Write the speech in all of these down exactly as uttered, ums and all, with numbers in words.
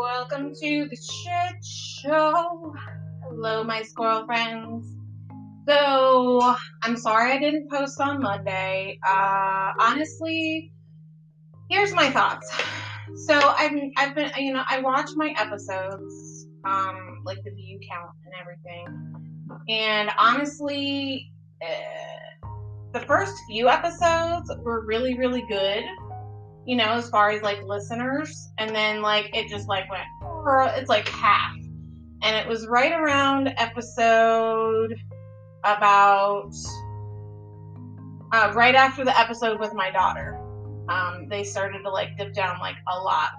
Welcome to the shit show. Hello, my squirrel friends. So, I'm sorry I didn't post on Monday. Uh, honestly, here's my thoughts. So, I've, I've been, you know, I watch my episodes, um, like the view count and everything. And honestly, uh, the first few episodes were really, really good. You know, as far as like listeners, and then like it just like went, it's like half, and it was right around episode about uh, right after the episode with my daughter. Um, they started to like dip down like a lot,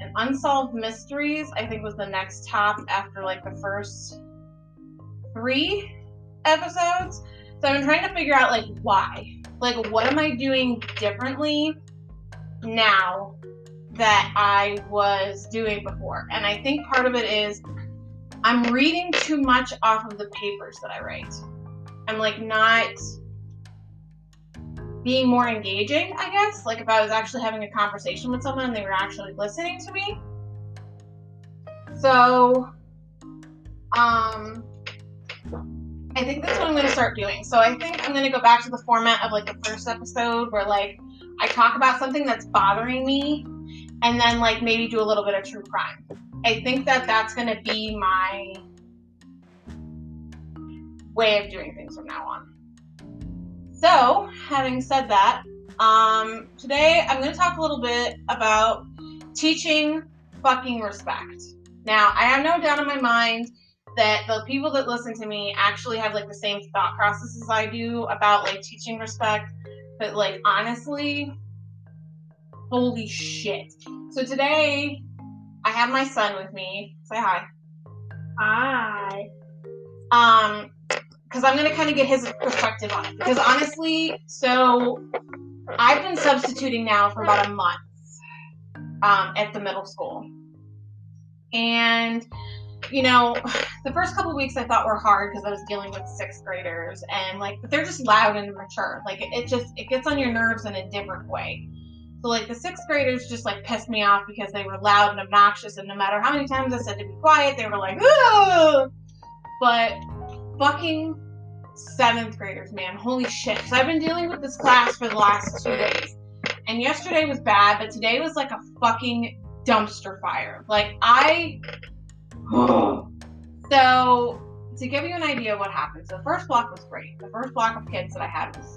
and Unsolved Mysteries I think was the next top after like the first three episodes. So I've been trying to figure out like why, like what am I doing differently now that I was doing before. And I think part of it is I'm reading too much off of the papers that I write. I'm like not being more engaging, I guess. Like if I was actually having a conversation with someone and they were actually listening to me. So, um, I think that's what I'm going to start doing. So I think I'm going to go back to the format of like the first episode where like I talk about something that's bothering me, and then like maybe do a little bit of true crime. I think that that's going to be my way of doing things from now on. So, having said that, um, today I'm going to talk a little bit about teaching fucking respect. Now, I have no doubt in my mind that the people that listen to me actually have like the same thought processes I do about like teaching respect. But, like, honestly, holy shit. So today, I have my son with me. Say hi. Hi. Um, because I'm going to kind of get his perspective on it. Because, honestly, so I've been substituting now for about a month um, at the middle school. And, you know, the first couple weeks I thought were hard because I was dealing with sixth graders and like, but they're just loud and immature. Like it, it just, it gets on your nerves in a different way. So like the sixth graders just like pissed me off because they were loud and obnoxious. And no matter how many times I said to be quiet, they were like, "Ugh!" But fucking seventh graders, man, holy shit. So I've been dealing with this class for the last two days and yesterday was bad, but today was like a fucking dumpster fire. Like I... So, to give you an idea of what happened, so the first block was great. The first block of kids that I had was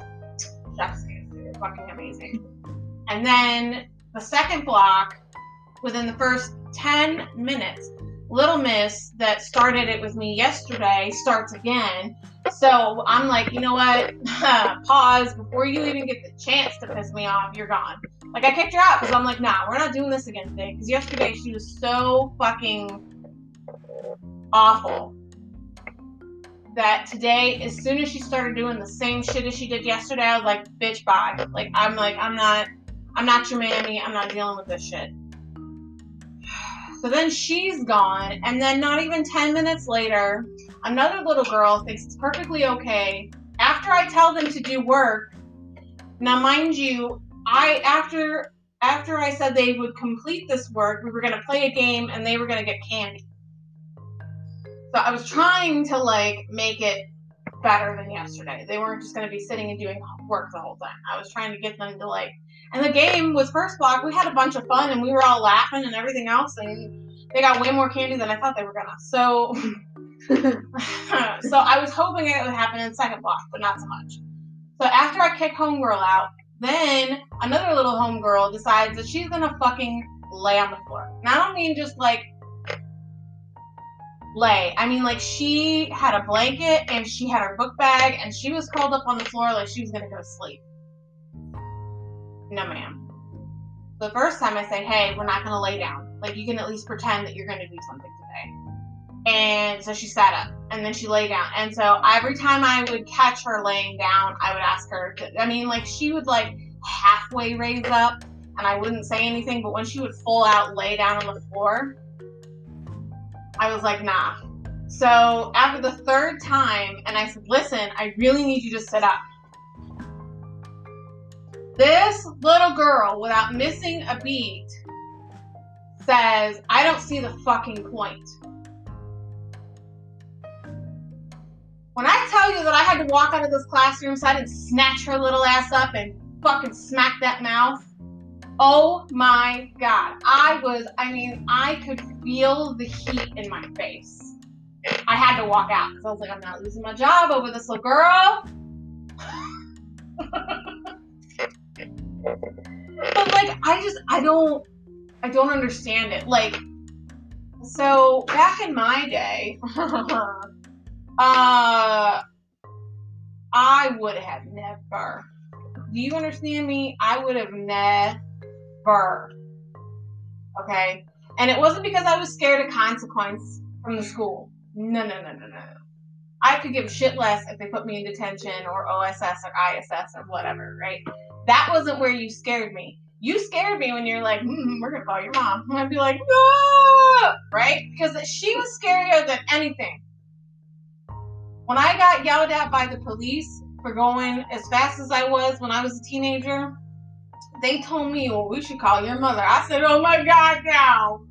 chef's kids. They were fucking amazing. And then the second block, within the first ten minutes, Little Miss that started it with me yesterday starts again. So, I'm like, you know what? Pause. Before you even get the chance to piss me off, you're gone. Like, I kicked her out because I'm like, nah, we're not doing this again today. Because yesterday she was so fucking awful that today, as soon as she started doing the same shit as she did yesterday, I was like, bitch, bye. Like, I'm like, I'm not, I'm not your mammy. I'm not dealing with this shit. So then she's gone. And then not even ten minutes later, another little girl thinks it's perfectly okay after I tell them to do work. Now, mind you, I, after, after I said they would complete this work, we were going to play a game and they were going to get candy. So I was trying to, like, make it better than yesterday. They weren't just going to be sitting and doing work the whole time. I was trying to get them to, like... And the game was first block. We had a bunch of fun, and we were all laughing and everything else, and they got way more candy than I thought they were going to. So... so I was hoping it would happen in second block, but not so much. So after I kick homegirl out, then another little homegirl decides that she's going to fucking lay on the floor. And I don't mean just, like... lay. I mean, like, she had a blanket, and she had her book bag, and she was curled up on the floor like she was going to go to sleep. No, ma'am. The first time I say, hey, we're not going to lay down. Like, you can at least pretend that you're going to do something today. And so she sat up, and then she lay down. And so every time I would catch her laying down, I would ask her to, I mean, like, she would, like, halfway raise up, and I wouldn't say anything, but when she would full out lay down on the floor... I was like, nah. So after the third time, and I said, listen, I really need you to sit up. This little girl, without missing a beat, says, I don't see the fucking point. When I tell you that I had to walk out of this classroom so I didn't snatch her little ass up and fucking smack that mouth, oh my God. I was, I mean, I could feel the heat in my face. I had to walk out because I was like, I'm not losing my job over this little girl. But like, I just, I don't, I don't understand it. Like, so back in my day, uh, I would have never, do you understand me? I would have never, okay? And it wasn't because I was scared of consequence from the school. No, no, no, no, no. I could give a shit less if they put me in detention or O S S or I S S or whatever, right? That wasn't where you scared me. You scared me when you're like, mm, we're gonna call your mom. And I'd be like, no, right? Because she was scarier than anything. When I got yelled at by the police for going as fast as I was when I was a teenager, they told me, well, we should call your mother. I said, oh my God, no.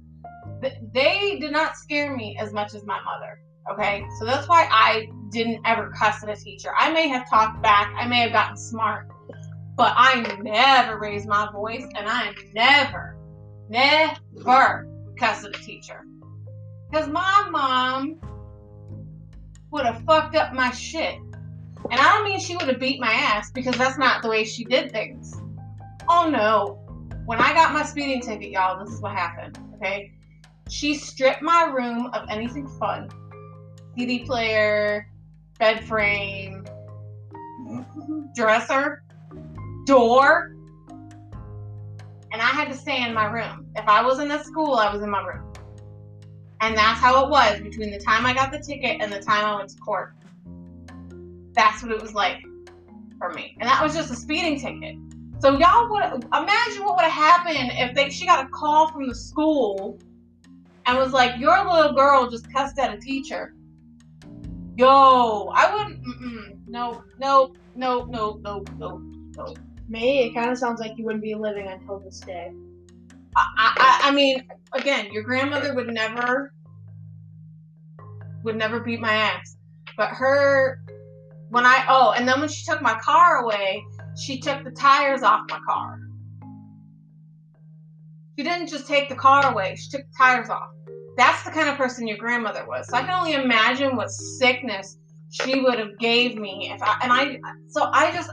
They did not scare me as much as my mother, okay? So that's why I didn't ever cuss at a teacher. I may have talked back. I may have gotten smart. But I never raised my voice, and I never, never cussed at a teacher. Because my mom would have fucked up my shit. And I don't mean she would have beat my ass, because that's not the way she did things. Oh no. When I got my speeding ticket, y'all, this is what happened, okay? She stripped my room of anything fun. C D player, bed frame, dresser, door, and I had to stay in my room. If I was in the school, I was in my room. And that's how it was between the time I got the ticket and the time I went to court. That's what it was like for me. And that was just a speeding ticket. So y'all would, imagine what would have happened if they, she got a call from the school and was like, your little girl just cussed at a teacher. Yo, I wouldn't, mm-mm, no, no, no, no, no, no. So, me, it kind of sounds like you wouldn't be living until this day. I, I, I mean, again, your grandmother would never, would never beat my ass. But her, when I, oh, and then when she took my car away, she took the tires off my car. She didn't just take the car away, she took the tires off. That's the kind of person your grandmother was. So I can only imagine what sickness she would have gave me if I, and I, so I just,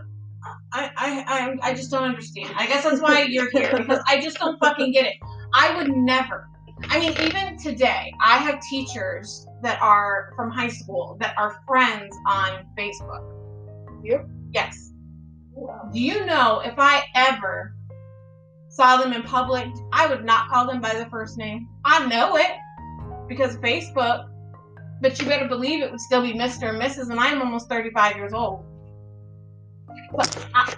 I, I I just don't understand. I guess that's why you're here, because I just don't fucking get it. I would never. I mean, even today, I have teachers that are from high school that are friends on Facebook. You? Yes. Wow. Do you know if I ever saw them in public, I would not call them by their first name? I know it, because Facebook, but you better believe it would still be Mister and Missus, and I'm almost thirty-five years old. But I,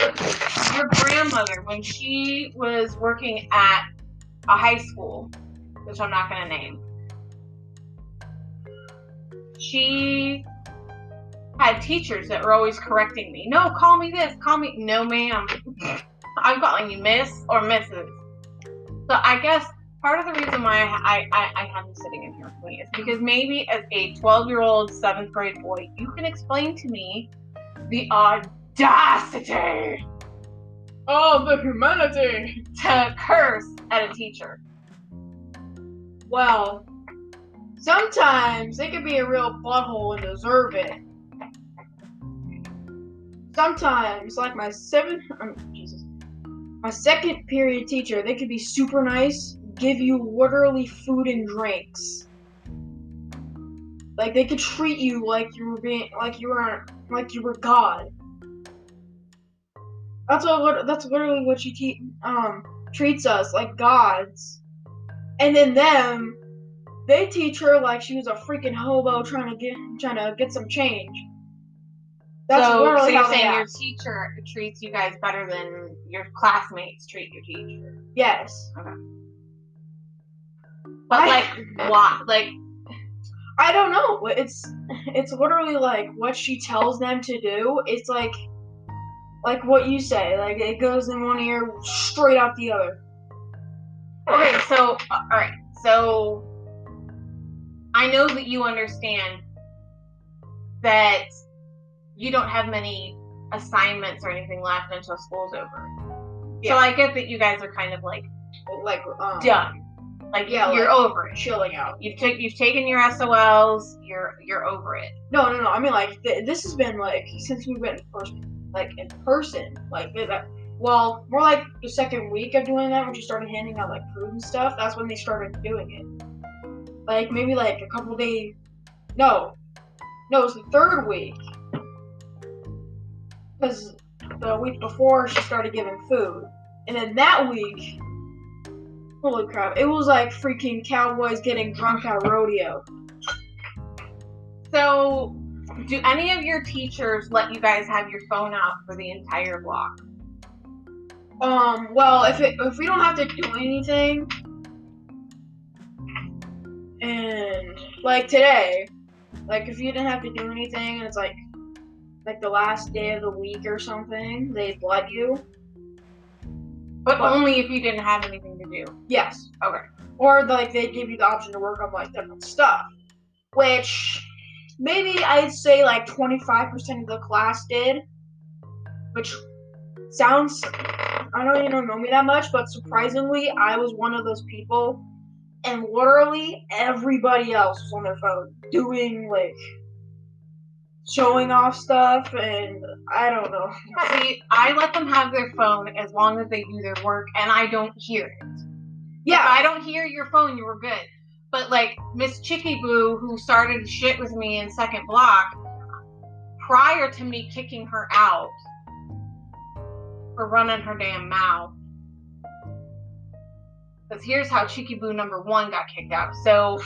your grandmother, when she was working at a high school, which I'm not going to name, she had teachers that were always correcting me. No, call me this, call me, no ma'am. I'm calling you Miss or Missus. So I guess part of the reason why I, I, I have you sitting in here with me is because maybe as a twelve-year-old seventh grade boy, you can explain to me the odd audacity! Oh, the humanity! To curse at a teacher. Well, sometimes it can be a real butthole and deserve it. Sometimes, like my seventh, oh, Jesus, my second period teacher, they could be super nice, give you literally food and drinks. Like they could treat you like you were being, like you were, like you were God. That's what. That's literally what she te- um, treats us, like gods. And then them, they teach her like she was a freaking hobo trying to get trying to get some change. That's so, literally so you're how saying your teacher treats you guys better than your classmates treat your teacher. Yes. Okay. But I, like what? Like I don't know. It's it's literally like what she tells them to do. It's like. Like what you say, like it goes in one ear straight out the other. Okay, so, all right, so I know that you understand that you don't have many assignments or anything left until school's over. Yeah. So I get that you guys are kind of like, like um, done. Like, yeah, you're like, over it. Chilling out. You've took you've taken your S O Ls. You're you're over it. No, no, no. I mean, like th- this has been like since we went in person, like in person, like that. Well, more like the second week of doing that, when you started handing out like food and stuff. That's when they started doing it. Like maybe like a couple days. No, no, it was the third week because the week before she started giving food, and then that week. Holy crap, it was like freaking cowboys getting drunk at a rodeo. So, do any of your teachers let you guys have your phone out for the entire block? Um, well, if it, if we don't have to do anything, and, like today, like if you didn't have to do anything, and it's like, like the last day of the week or something, they'd let you. But, but only if you didn't have anything to do. Yes. Okay. Or like they give you the option to work on like different stuff, which maybe I'd say like twenty-five percent of the class did, which sounds, I know you don't know me that much, but surprisingly I was one of those people, and literally everybody else was on their phone doing like showing off stuff, and I don't know. See, I let them have their phone as long as they do their work, and I don't hear it. Yeah. If I don't hear your phone, you were good. But, like, Miss Chicky Boo, who started shit with me in second block, prior to me kicking her out for running her damn mouth, because here's how Chicky Boo number one got kicked out. So...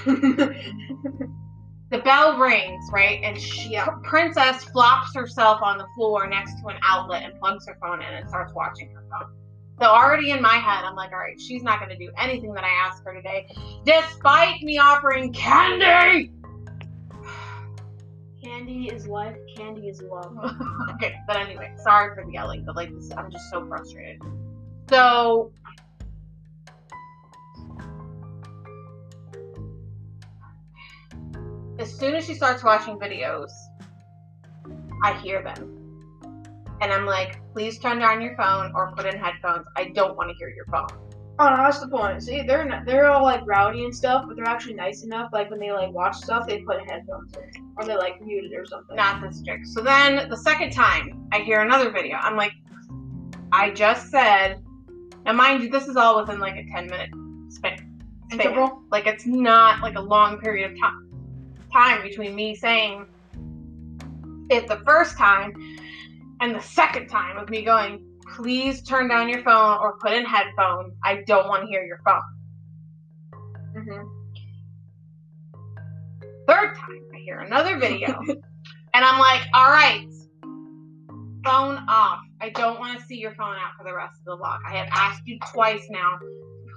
The bell rings, right? And she, yeah. Princess flops herself on the floor next to an outlet and plugs her phone in and starts watching her phone. So already in my head, I'm like, all right, she's not going to do anything that I ask her today, despite me offering candy! Candy is life. Candy is love. Okay, but anyway, sorry for the yelling, but like, this, I'm just so frustrated. So... As soon as she starts watching videos, I hear them. And I'm like, please turn down your phone or put in headphones. I don't want to hear your phone. Oh, no, that's the point. See, they're not, they're all, like, rowdy and stuff, but they're actually nice enough. Like, when they, like, watch stuff, they put headphones in. Or they, like, mute it or something. Not this strict. So then, the second time, I hear another video. I'm like, I just said... Now, mind you, this is all within, like, a ten-minute span. Interval? Like, it's not, like, a long period of time. time between me saying it the first time and the second time of me going, please turn down your phone or put in headphones. I don't want to hear your phone. Mm-hmm. Third time, I hear another video. And I'm like, all right, phone off. I don't want to see your phone out for the rest of the block. I have asked you twice now.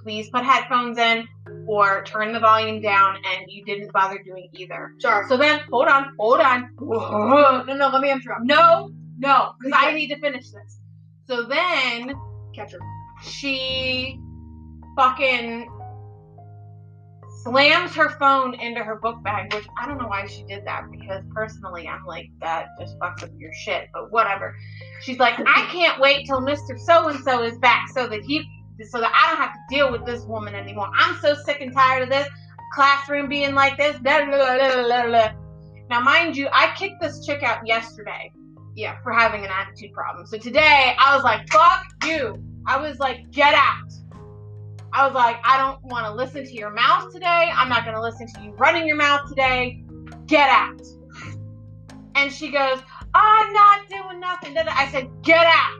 Please put headphones in or turn the volume down, and you didn't bother doing either. Sure. So then, hold on, hold on. Whoa. No, no, let me interrupt. No, no, because I need to finish this. So then... Catch her. She fucking slams her phone into her book bag, which I don't know why she did that, because personally, I'm like, that just fucks up your shit, but whatever. She's like, I can't wait till Mister So-and-so is back so that he... so that I don't have to deal with this woman anymore. I'm so sick and tired of this classroom being like this. Blah, blah, blah, blah, blah. Now, mind you, I kicked this chick out yesterday. Yeah, for having an attitude problem. So today, I was like, fuck you. I was like, get out. I was like, I don't want to listen to your mouth today. I'm not going to listen to you running your mouth today. Get out. And she goes, I'm not doing nothing. I said, get out.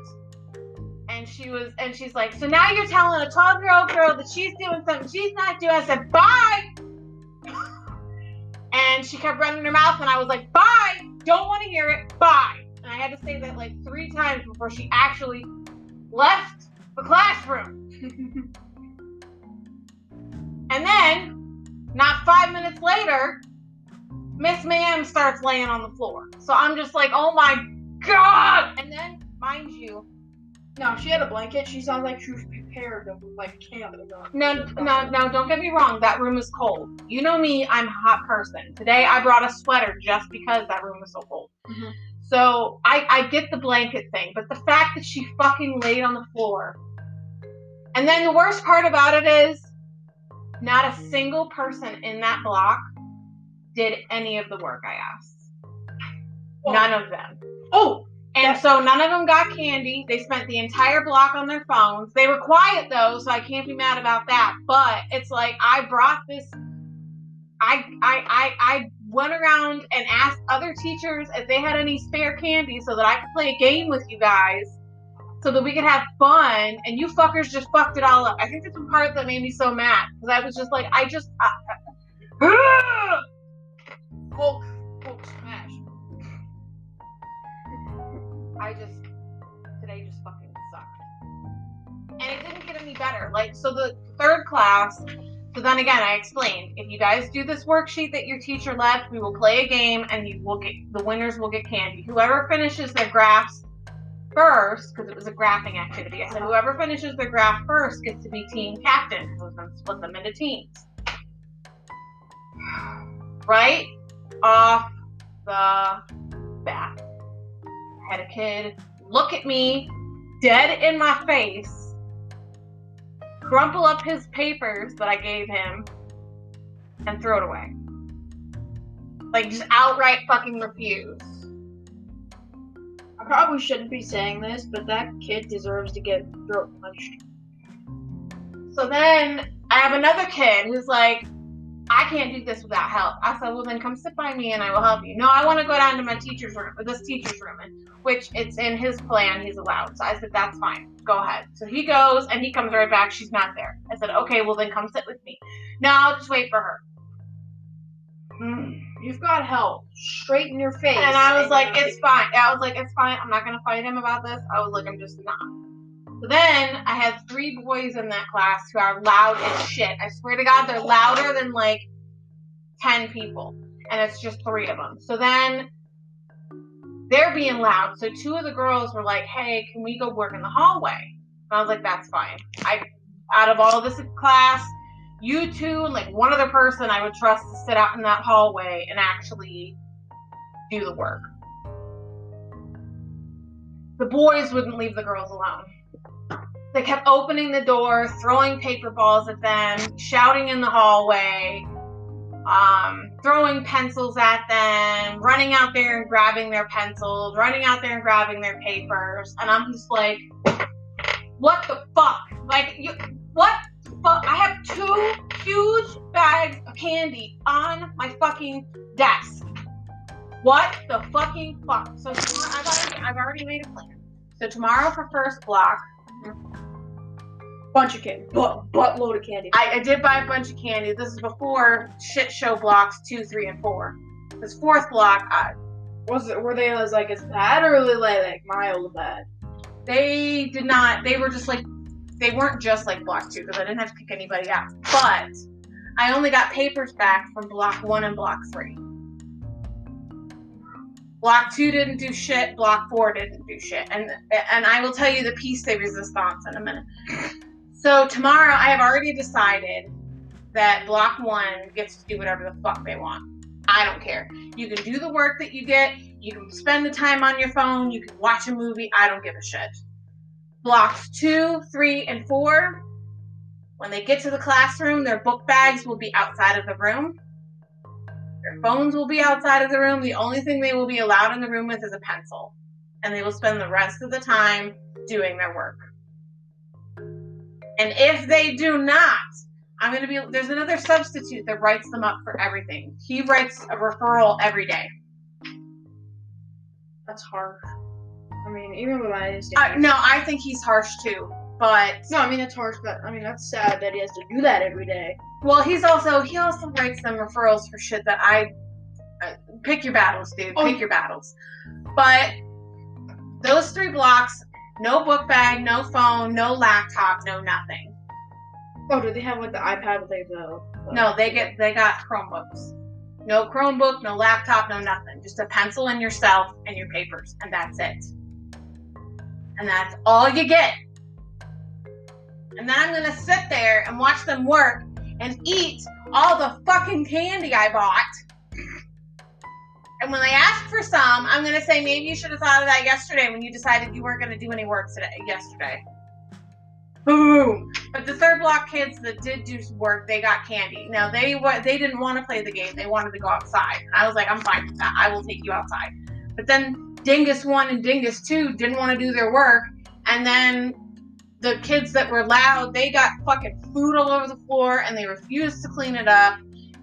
And she was, and she's like, so now you're telling a twelve-year-old girl that she's doing something she's not doing. I said, bye. And she kept running her mouth, and I was like, bye. Don't want to hear it. Bye. And I had to say that like three times before she actually left the classroom. And then, not five minutes later, Miss Ma'am starts laying on the floor. So I'm just like, oh my God. And then, mind you, No, she had a blanket. She sounds like she was prepared to, like, camp. Now, now, now, don't get me wrong. That room is cold. You know me. I'm a hot person. Today, I brought a sweater just because that room was so cold. Mm-hmm. So, I, I get the blanket thing. But the fact that she fucking laid on the floor. And then the worst part about it is, not a single person in that block did any of the work I asked. Whoa. None of them. Oh! And so none of them got candy. They spent the entire block on their phones. They were quiet, though, so I can't be mad about that. But it's like, I brought this... I I I, I went around and asked other teachers if they had any spare candy so that I could play a game with you guys so that we could have fun, and you fuckers just fucked it all up. I think that's the part that made me so mad, because I was just like, I just... Uh, Hulk, Hulk smash. I just, today just fucking sucked. And it didn't get any better. Like, so the third class, so then again, I explained, if you guys do this worksheet that your teacher left, we will play a game and you will get, the winners will get candy. Whoever finishes their graphs first, because it was a graphing activity, I said whoever finishes their graph first gets to be team captain, because I was going to split them into teams. Right off the bat, I had a kid look at me dead in my face, crumple up his papers that I gave him, and throw it away. Like, just outright fucking refuse. I probably shouldn't be saying this, but that kid deserves to get throat punched. So then I have another kid who's like, I can't do this without help. I said, well, then come sit by me and I will help you. No, I want to go down to my teacher's room, or this teacher's room, which it's in his plan. He's allowed. So I said, that's fine. Go ahead. So he goes and he comes right back. She's not there. I said, okay, well, then come sit with me. No, I'll just wait for her. Mm, you've got help. Straight in your face. And I was and like, it's fine. I was like, it's fine. I'm not going to fight him about this. I was like, I'm just not. So then I had three boys in that class who are loud as shit. I swear to God, they're louder than like ten people. And it's just three of them. So then they're being loud. So two of the girls were like, hey, can we go work in the hallway? And I was like, that's fine. I, out of all this class, you two and like one other person I would trust to sit out in that hallway and actually do the work. The boys wouldn't leave the girls alone. They kept opening the door, throwing paper balls at them, shouting in the hallway, um, throwing pencils at them, running out there and grabbing their pencils, running out there and grabbing their papers. And I'm just like, what the fuck? Like, you, what the fuck? I have two huge bags of candy on my fucking desk. What the fucking fuck? So tomorrow, I've already, I've already made a plan. So tomorrow for first block, bunch of candy, butt, butt load of candy. I, I did buy a bunch of candy. This is before shit show blocks two, three, and four. This fourth block, I, was it, were they like as bad or were they like mild bad? They did not. They were just like they weren't just like block two because I didn't have to pick anybody out. But I only got papers back from block one and block three. Block two didn't do shit. Block four didn't do shit. And and I will tell you the piece de resistance in a minute. So tomorrow, I have already decided that block one gets to do whatever the fuck they want. I don't care. You can do the work that you get. You can spend the time on your phone. You can watch a movie. I don't give a shit. Blocks two, three, and four, when they get to the classroom, their book bags will be outside of the room. Their phones will be outside of the room. The only thing they will be allowed in the room with is a pencil. And they will spend the rest of the time doing their work. And if they do not, I'm going to be, there's another substitute that writes them up for everything. He writes a referral every day. That's harsh. I mean, even with my understanding. Uh, no, I think he's harsh too, but. No, I mean, it's harsh, but I mean, that's sad that he has to do that every day. Well, he's also, he also writes them referrals for shit that I, uh, pick your battles, dude, oh. pick your battles. But those three blocks. No book bag, no phone, no laptop, no nothing. Oh, do they have like the iPad? They though? No, they get they got Chromebooks. No Chromebook, no laptop, no nothing. Just a pencil and yourself and your papers, and that's it. and that's all you get. And then I'm gonna sit there and watch them work and eat all the fucking candy I bought. And when they ask for some, I'm gonna say, maybe you should have thought of that yesterday when you decided you weren't gonna do any work today, yesterday. Boom. But the third block kids that did do work, they got candy. Now, they they didn't want to play the game. They wanted to go outside. And I was like, I'm fine with that. I will take you outside. But then Dingus one and Dingus two didn't want to do their work. And then the kids that were loud, they got fucking food all over the floor, and they refused to clean it up.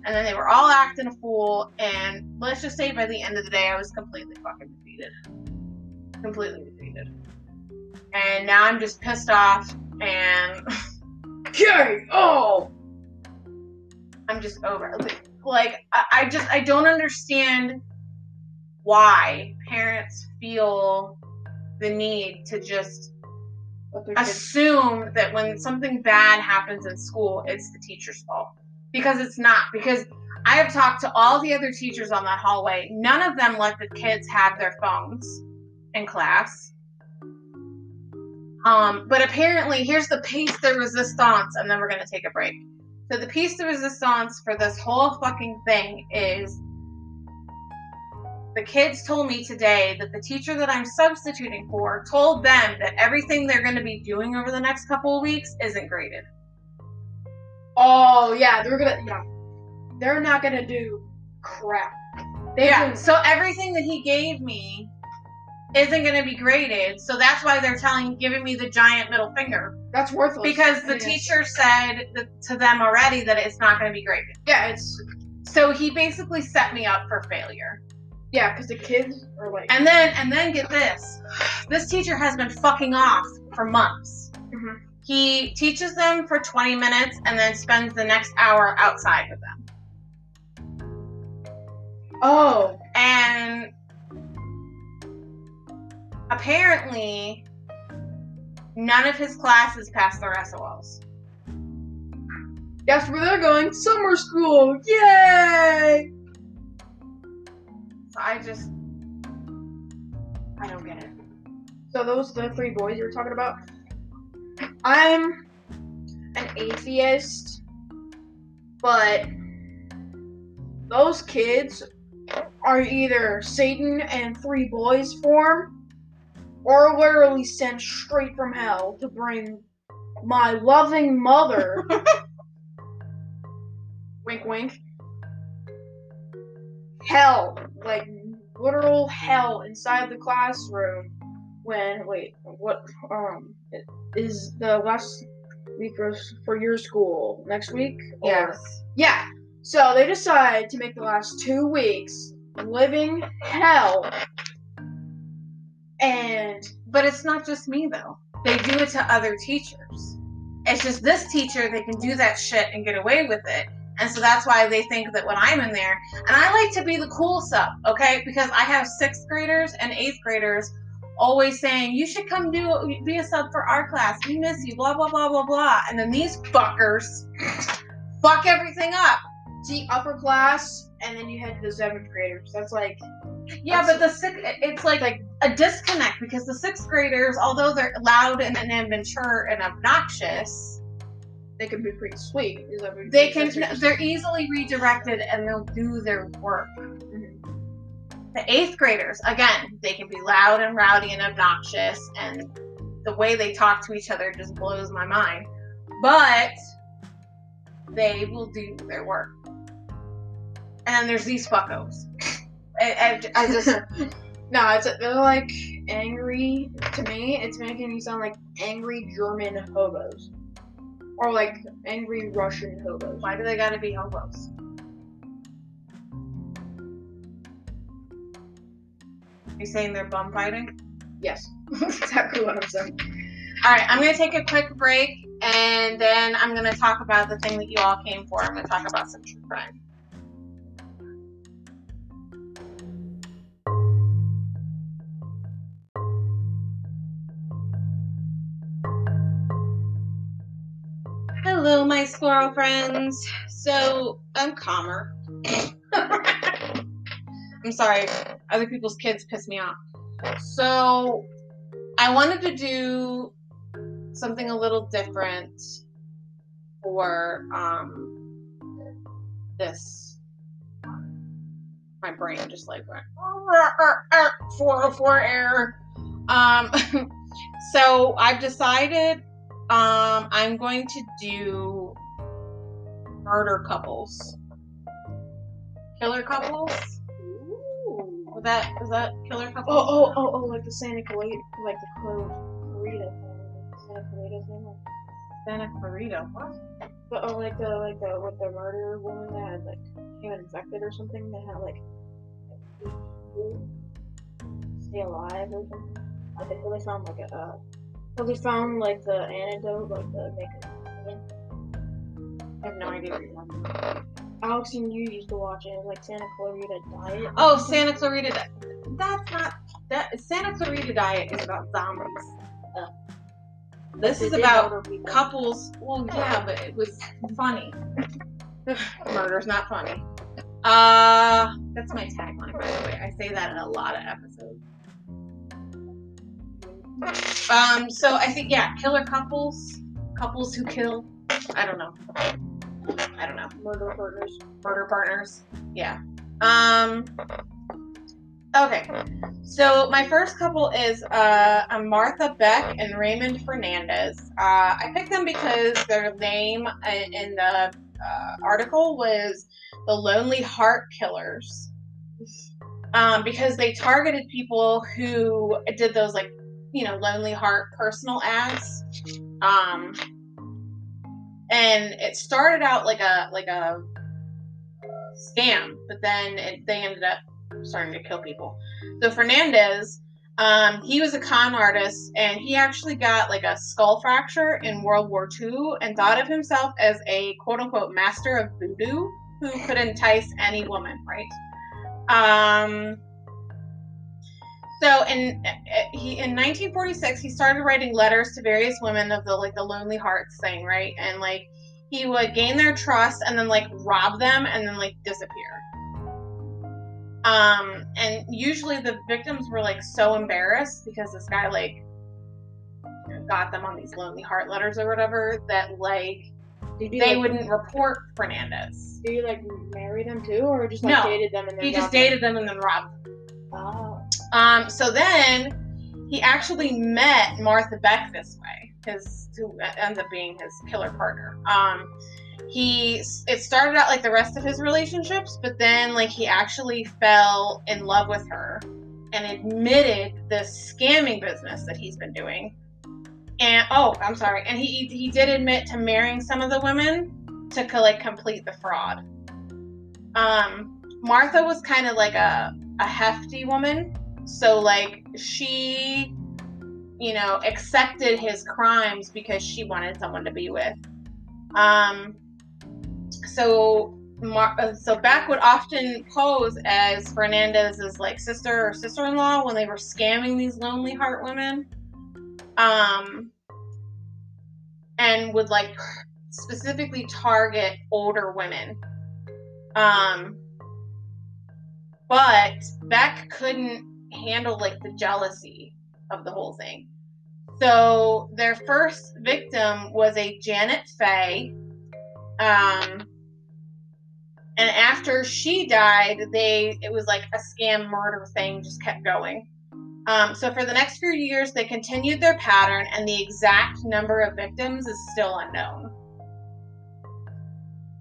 And then they were all acting a fool. And let's just say by the end of the day, I was completely fucking defeated. Completely defeated. And now I'm just pissed off. And okay, oh, I'm just over. Like, I, I just, I don't understand why parents feel the need to just assume that when something bad happens in school, it's the teacher's fault. Because it's not. Because I have talked to all the other teachers on that hallway. None of them let the kids have their phones in class. Um, but apparently, here's the piece de resistance, and then we're going to take a break. So the piece de resistance for this whole fucking thing is, the kids told me today that the teacher that I'm substituting for told them that everything they're going to be doing over the next couple of weeks isn't graded. Oh, yeah, they're going to, yeah, they're not going to do crap. They yeah, do. So everything that he gave me isn't going to be graded, so that's why they're telling, giving me the giant middle finger. That's worthless. Because the teacher said that, to them already, that it's not going to be graded. Yeah, it's so he basically set me up for failure. Yeah, because the kids are like. And then, and then get this: this teacher has been fucking off for months. Mm-hmm. He teaches them for twenty minutes and then spends the next hour outside with them. Oh, and. Apparently, none of his classes passed their S O Ls. That's where they're going. Summer school. Yay! So I just... I don't get it. So those the three boys you were talking about? I'm an atheist, but those kids are either Satan and three boys form, or literally sent straight from hell to bring my loving mother. Wink, wink. Hell. Like, literal hell inside the classroom. When, wait, what, um, is the last week for your school? Next week? Yes. Or, yeah. So they decide to make the last two weeks living hell. And but it's not just me though. They do it to other teachers. It's just this teacher, they can do that shit and get away with it. And so that's why they think that when I'm in there, and I like to be the cool sub, okay? Because I have sixth graders and eighth graders always saying, you should come do be a sub for our class. We miss you, blah blah blah blah blah. And then these fuckers fuck everything up. See, upper class, and then you head to the seventh graders. That's like, yeah, that's, but the sixth, it's like like a disconnect, because the sixth graders, although they're loud and, and immature and obnoxious, they can be pretty sweet. They can, they're easily redirected, and they'll do their work. Mm-hmm. The eighth graders, again, they can be loud and rowdy and obnoxious, and the way they talk to each other just blows my mind. But they will do their work. And then there's these fuckos. I, I, I just no, it's they're like angry to me. It's making me sound like angry German hobos, or like angry Russian hobos. Why do they gotta be hobos? Are you saying they're bum fighting? Yes, that's exactly what I'm saying. All right, I'm gonna take a quick break, and then I'm gonna talk about the thing that you all came for. I'm gonna talk about some true crime. Hello, my squirrel friends. So, I'm calmer. I'm sorry. Other people's kids piss me off. So, I wanted to do something a little different for um, this. My brain just like went four oh four error. Um, so I've decided um, I'm going to do murder couples, killer couples. Is that, is that killer couple? Oh, oh, oh, oh, like the Santa Clarita, like the Clarita thing. Santa Clarita's name? Santa Clarita, what? But, oh, like the, like the, with the murder woman that had, like, came and infected or something, that had, like, stay alive or something. I think they found, like, a, uh, they found, like, the antidote, like, the makeup. I have no idea what you're talking about. Alex and you used to watch it, like Santa Clarita Diet. Oh, Santa Clarita Diet. That's not that. Santa Clarita Diet is about zombies. Uh, this is about couples. Well, yeah, but it was funny. Murder's not funny. Uh, that's my tagline, by the way. I say that in a lot of episodes. Um, so I think yeah, killer couples, couples who kill. I don't know. I don't know. Murder partners. Murder partners. Yeah. Um. Okay. So my first couple is uh, Martha Beck and Raymond Fernandez. Uh, I picked them because their name in the uh, article was the Lonely Heart Killers, um, because they targeted people who did those, like, you know, Lonely Heart personal ads. Um. And it started out like a like a scam, but then it, they ended up starting to kill people. So Fernandez, um, he was a con artist, and he actually got like a skull fracture in World War Two, and thought of himself as a quote unquote master of voodoo who could entice any woman, right? Um, so in he in nineteen forty-six he started writing letters to various women of the like the Lonely Hearts thing, right? And like he would gain their trust and then like rob them and then like disappear. Um, and usually the victims were like so embarrassed because this guy like got them on these Lonely Heart letters or whatever that like Did you, they like, wouldn't report Fernandez. Did you like marry them too, or just like no, dated them and then he just dated them? them and then robbed them. Oh. Um, so then he actually met Martha Beck this way, his, who ends up being his killer partner. Um, he, it started out like the rest of his relationships, but then like he actually fell in love with her and admitted this scamming business that he's been doing. And, oh, I'm sorry. And he, he did admit to marrying some of the women to like complete the fraud. Um, Martha was kind of like a, a hefty woman. So, like, she, you know, accepted his crimes because she wanted someone to be with. Um, so, Mar- so Beck would often pose as Fernandez's, like, sister or sister-in-law when they were scamming these Lonely Heart women. Um, and would, like, specifically target older women. Um, but Beck couldn't handle like the jealousy of the whole thing. So their first victim was a Janet Fay, um, and after she died, they it was like a scam murder thing just kept going. Um, so for the next few years, they continued their pattern, and the exact number of victims is still unknown.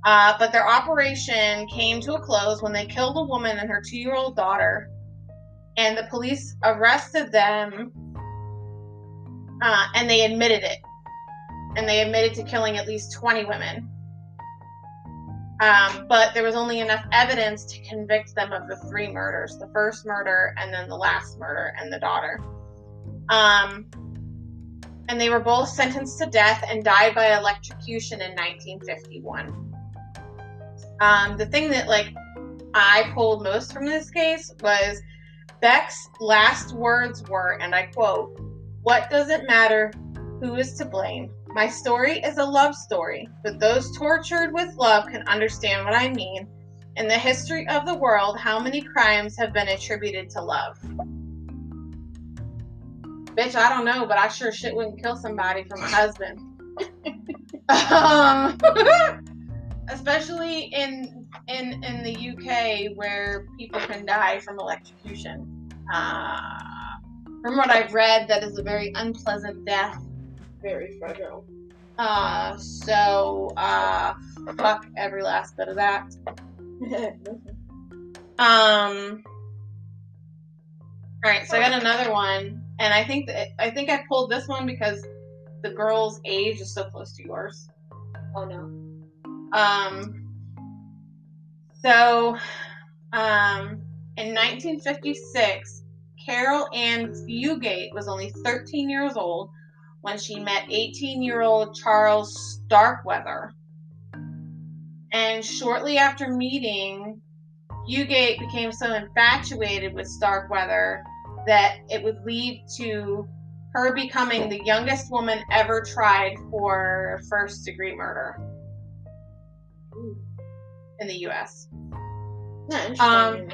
Uh, but their operation came to a close when they killed a woman and her two-year-old daughter. And the police arrested them, uh, and they admitted it. And they admitted to killing at least twenty women. Um, but there was only enough evidence to convict them of the three murders. The first murder, and then the last murder, and the daughter. Um, and they were both sentenced to death and died by electrocution in nineteen fifty-one. Um, the thing that, like, I pulled most from this case was Beck's last words were, and I quote, "What does it matter? Who is to blame? My story is a love story, but those tortured with love can understand what I mean. In the history of the world, how many crimes have been attributed to love?" Bitch, I don't know, but I sure shit wouldn't kill somebody for my husband. um, especially in in in the U K where people can die from electrocution. Uh, from what I've read, that is a very unpleasant death. Very fragile. Uh, so uh, fuck every last bit of that. um. All right, so I got another one, and I think that I think I pulled this one because the girl's age is so close to yours. Oh no. Um. So, um, in nineteen fifty-six, Caril Ann Fugate was only thirteen years old when she met eighteen-year-old Charles Starkweather, and shortly after meeting, Fugate became so infatuated with Starkweather that it would lead to her becoming the youngest woman ever tried for first-degree murder in the U S Um,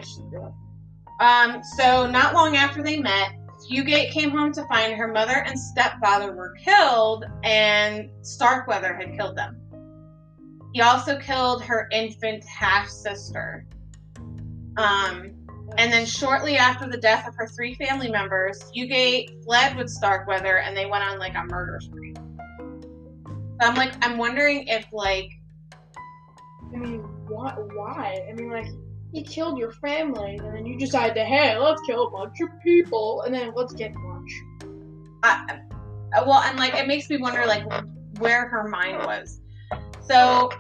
um, so not long after they met, Fugate came home to find her mother and stepfather were killed, and Starkweather had killed them. He also killed her infant half-sister. Um, and then shortly after the death of her three family members, Fugate fled with Starkweather, and they went on, like, a murder spree. So I'm, like, I'm wondering if, like... I mean, what, why? I mean, like, you killed your family, and then you decided to, hey, let's kill a bunch of people, and then let's get lunch. I, well, and, like, it makes me wonder, like, where her mind was. So...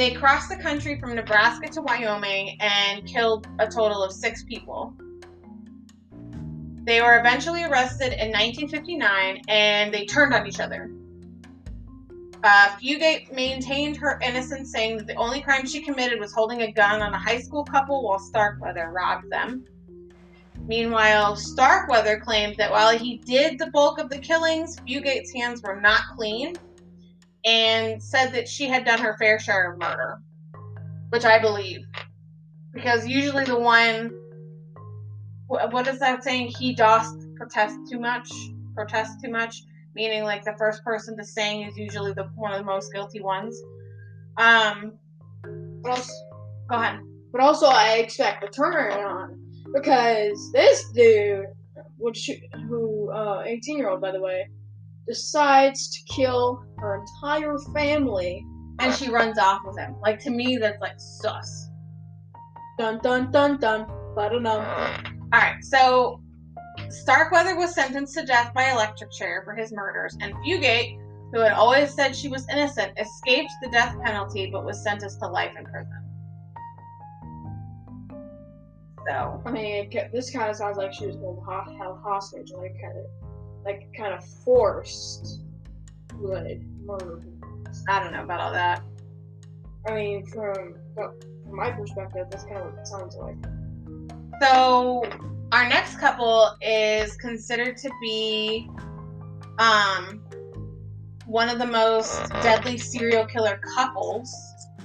they crossed the country from Nebraska to Wyoming and killed a total of six people. They were eventually arrested in nineteen fifty-nine, and they turned on each other. Uh, Fugate maintained her innocence, saying that the only crime she committed was holding a gun on a high school couple while Starkweather robbed them. Meanwhile, Starkweather claimed that while he did the bulk of the killings, Fugate's hands were not clean, and said that she had done her fair share of murder, which I believe, because usually the one, what is that saying? He dost protest too much, protest too much, meaning like the first person to sing is usually the one of the most guilty ones. Um, but also, go ahead. But also, I expect a turnaround because this dude, which who uh, eighteen-year-old by the way, decides to kill her entire family, and she runs off with him. Like, to me, that's like sus. Dun dun dun dun. I don't know. All right, so Starkweather was sentenced to death by electric chair for his murders, and Fugate, who had always said she was innocent, escaped the death penalty but was sentenced to life in prison. So, I mean, it, this kind of sounds like she was held, held hostage, like kind of. Like, kind of forced would murder. I don't know about all that. I mean, from, from my perspective, that's kind of what it sounds like. So, our next couple is considered to be um, one of the most deadly serial killer couples.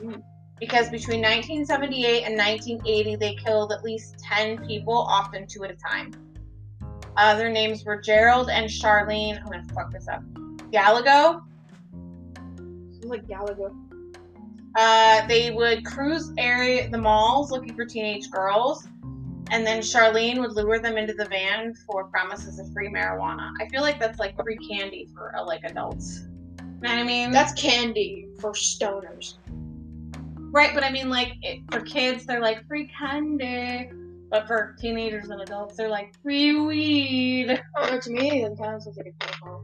Mm. Because between nineteen seventy-eight and nineteen eighty, they killed at least ten people, often two at a time. Uh, their names were Gerald and Charlene. I'm gonna fuck this up. Gallego. Sounds like Gallego. Uh, they would cruise area the malls looking for teenage girls, and then Charlene would lure them into the van for promises of free marijuana. I feel like that's like free candy for uh, like adults. You know what I mean? That's candy for stoners. Right, but I mean like it, for kids, they're like free candy. But for teenagers and adults, they're like, free weed. Or to me, it sounds like a cool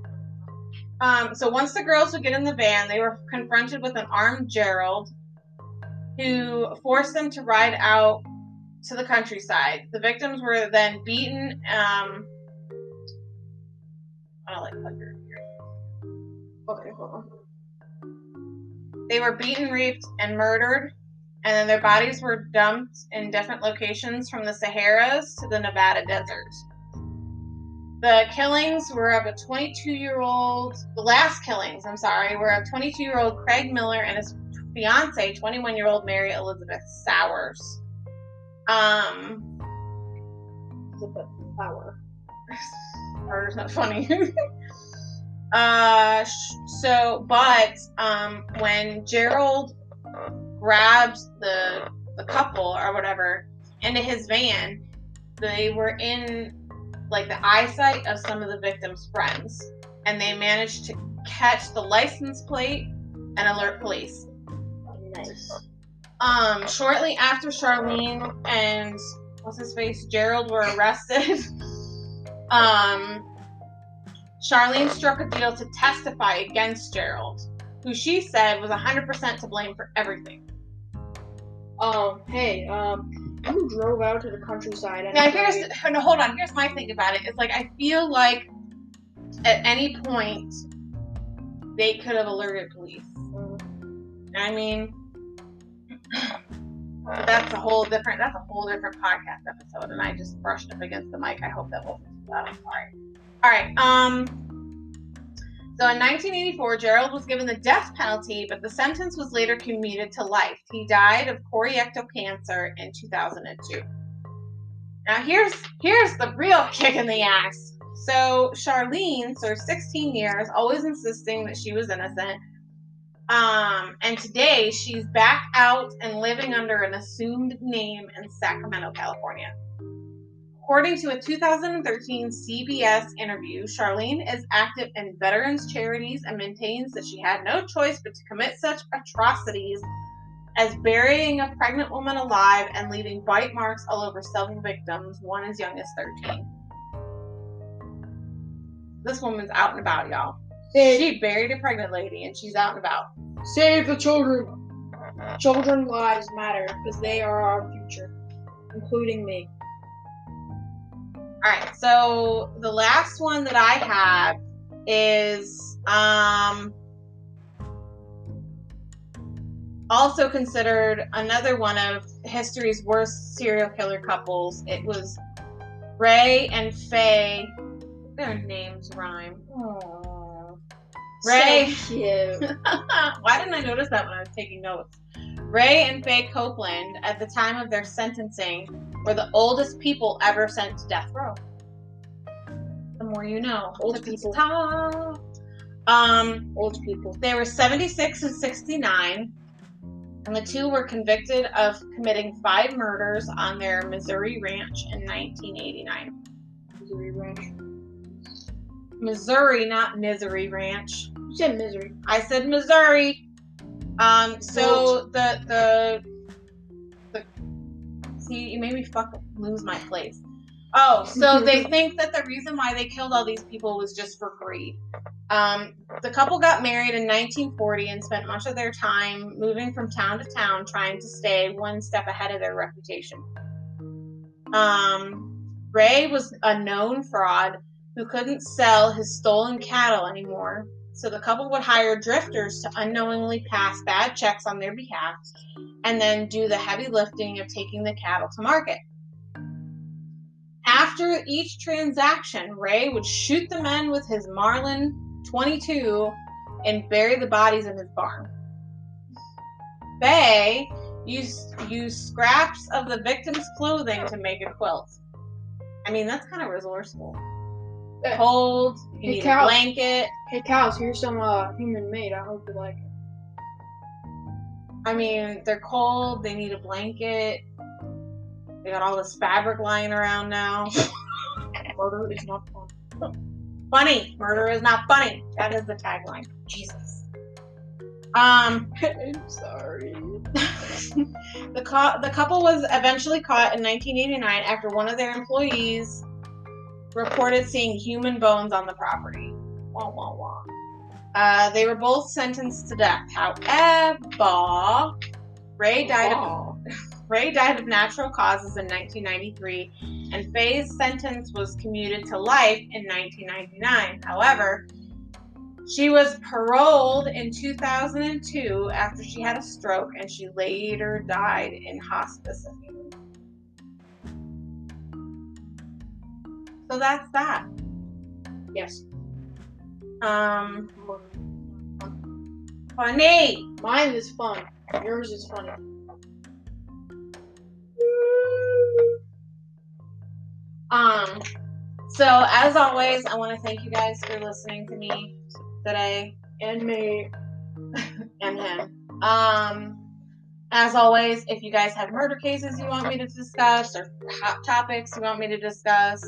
Um, So once the girls would get in the van, they were confronted with an armed Gerald who forced them to ride out to the countryside. The victims were then beaten. Um, I don't like hunger here. Okay, hold on. They were beaten, raped, and murdered. And then their bodies were dumped in different locations from the Saharas to the Nevada desert. The killings were of a twenty-two-year-old, the last killings, I'm sorry, were of twenty-two-year-old Craig Miller and his fiancée, twenty-one-year-old Mary Elizabeth Sowers. Um, Elizabeth Sour. murder's not funny. uh, so, but um, when Gerald grabs the the couple or whatever into his van, they were in like the eyesight of some of the victims' friends, and they managed to catch the license plate and alert police. Nice. Um, shortly after Charlene and what's his face, Gerald were arrested. um, Charlene struck a deal to testify against Gerald, who she said was one hundred percent to blame for everything. Um, hey, um, you drove out to the countryside. And now here's, no, hold on, here's my thing about it. It's like, I feel like at any point, they could have alerted police. Mm. I mean, that's a whole different, that's a whole different podcast episode, and I just brushed up against the mic. I hope that wasn't too loud. I'm sorry. All right. Um, so in nineteen eighty-four, Gerald was given the death penalty, but the sentence was later commuted to life. He died of colorectal cancer in two thousand two. Now here's, here's the real kick in the ass. So Charlene served sixteen years, always insisting that she was innocent. Um, and today she's back out and living under an assumed name in Sacramento, California. According to a two thousand thirteen C B S interview, Charlene is active in veterans charities and maintains that she had no choice but to commit such atrocities as burying a pregnant woman alive and leaving bite marks all over several victims, one as young as thirteen. This woman's out and about, y'all. She buried a pregnant lady, and she's out and about. Save the children. Children's lives matter, because they are our future, including me. All right, so the last one that I have is um, also considered another one of history's worst serial killer couples. It was Ray and Faye. Their names rhyme. Aww. Ray, so cute. Why didn't I notice that when I was taking notes? Ray and Faye Copeland, at the time of their sentencing, were the oldest people ever sent to death row. The more you know. Old people. Um, Old people. They were seventy-six and sixty-nine, and the two were convicted of committing five murders on their Missouri ranch in nineteen eighty-nine. Missouri ranch. Missouri, not Misery Ranch. You said Misery. I said Missouri. Um, so the, the, the, see, you made me fuck lose my place. Oh, so they think that the reason why they killed all these people was just for greed. Um, the couple got married in nineteen forty and spent much of their time moving from town to town, trying to stay one step ahead of their reputation. Um, Ray was a known fraud who couldn't sell his stolen cattle anymore, so the couple would hire drifters to unknowingly pass bad checks on their behalf and then do the heavy lifting of taking the cattle to market. After each transaction, Ray would shoot the men with his Marlin twenty-two and bury the bodies in his barn. Faye used, used scraps of the victim's clothing to make a quilt. I mean, that's kind of resourceful. Cold, you hey, need cows. A blanket. Hey cows, here's some uh, human made. I hope you like it. I mean, they're cold, they need a blanket. They got all this fabric lying around now. Murder is not fun. Funny. Murder is not funny. That is the tagline. Jesus. Um, I'm sorry. the, co- the couple was eventually caught in nineteen eighty-nine after one of their employees reported seeing human bones on the property. Wah, wah, wah. Uh, they were both sentenced to death. However, Ray died of Ray died of natural causes in nineteen ninety-three, and Faye's sentence was commuted to life in nineteen ninety-nine. However, she was paroled in two thousand two after she had a stroke, and she later died in hospice. So that's that. Yes. Um. Funny. Mine is fun. Yours is funny. Um. So as always, I want to thank you guys for listening to me today. And me. And him. Um, as always, if you guys have murder cases you want me to discuss or hot topics you want me to discuss,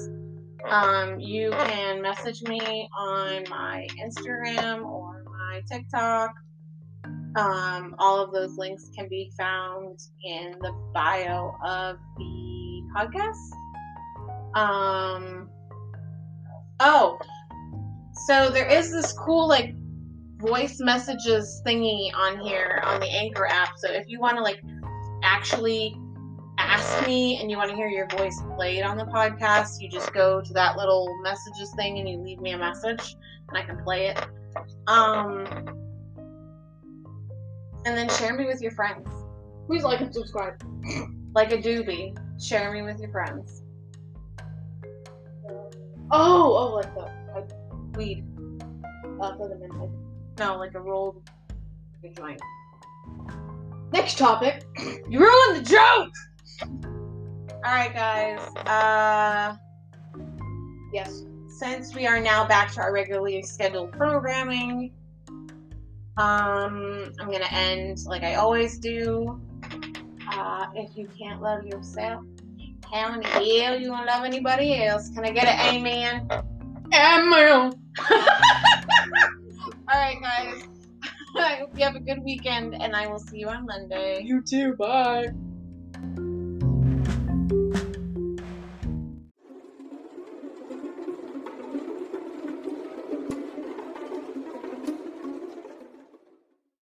um, you can message me on my Instagram or my TikTok. Um, all of those links can be found in the bio of the podcast. Um, oh, so there is this cool, like, voice messages thingy on here on the Anchor app. So if you want to, like, actually ask me and you want to hear your voice played on the podcast, you just go to that little messages thing and you leave me a message and I can play it. Um... And then share me with your friends. Please like and subscribe. Like a doobie. Share me with your friends. Oh, oh, like the like weed. Uh, for the minute. No, like a rolled joint. Next topic. You ruined the joke! Alright, guys. Uh. Yes. Since we are now back to our regularly scheduled programming, Um, I'm gonna end like I always do. Uh, if you can't love yourself, how in the hell you gonna love anybody else? Can I get an amen? Amen! Alright, guys. I hope you have a good weekend, and I will see you on Monday. You too, bye!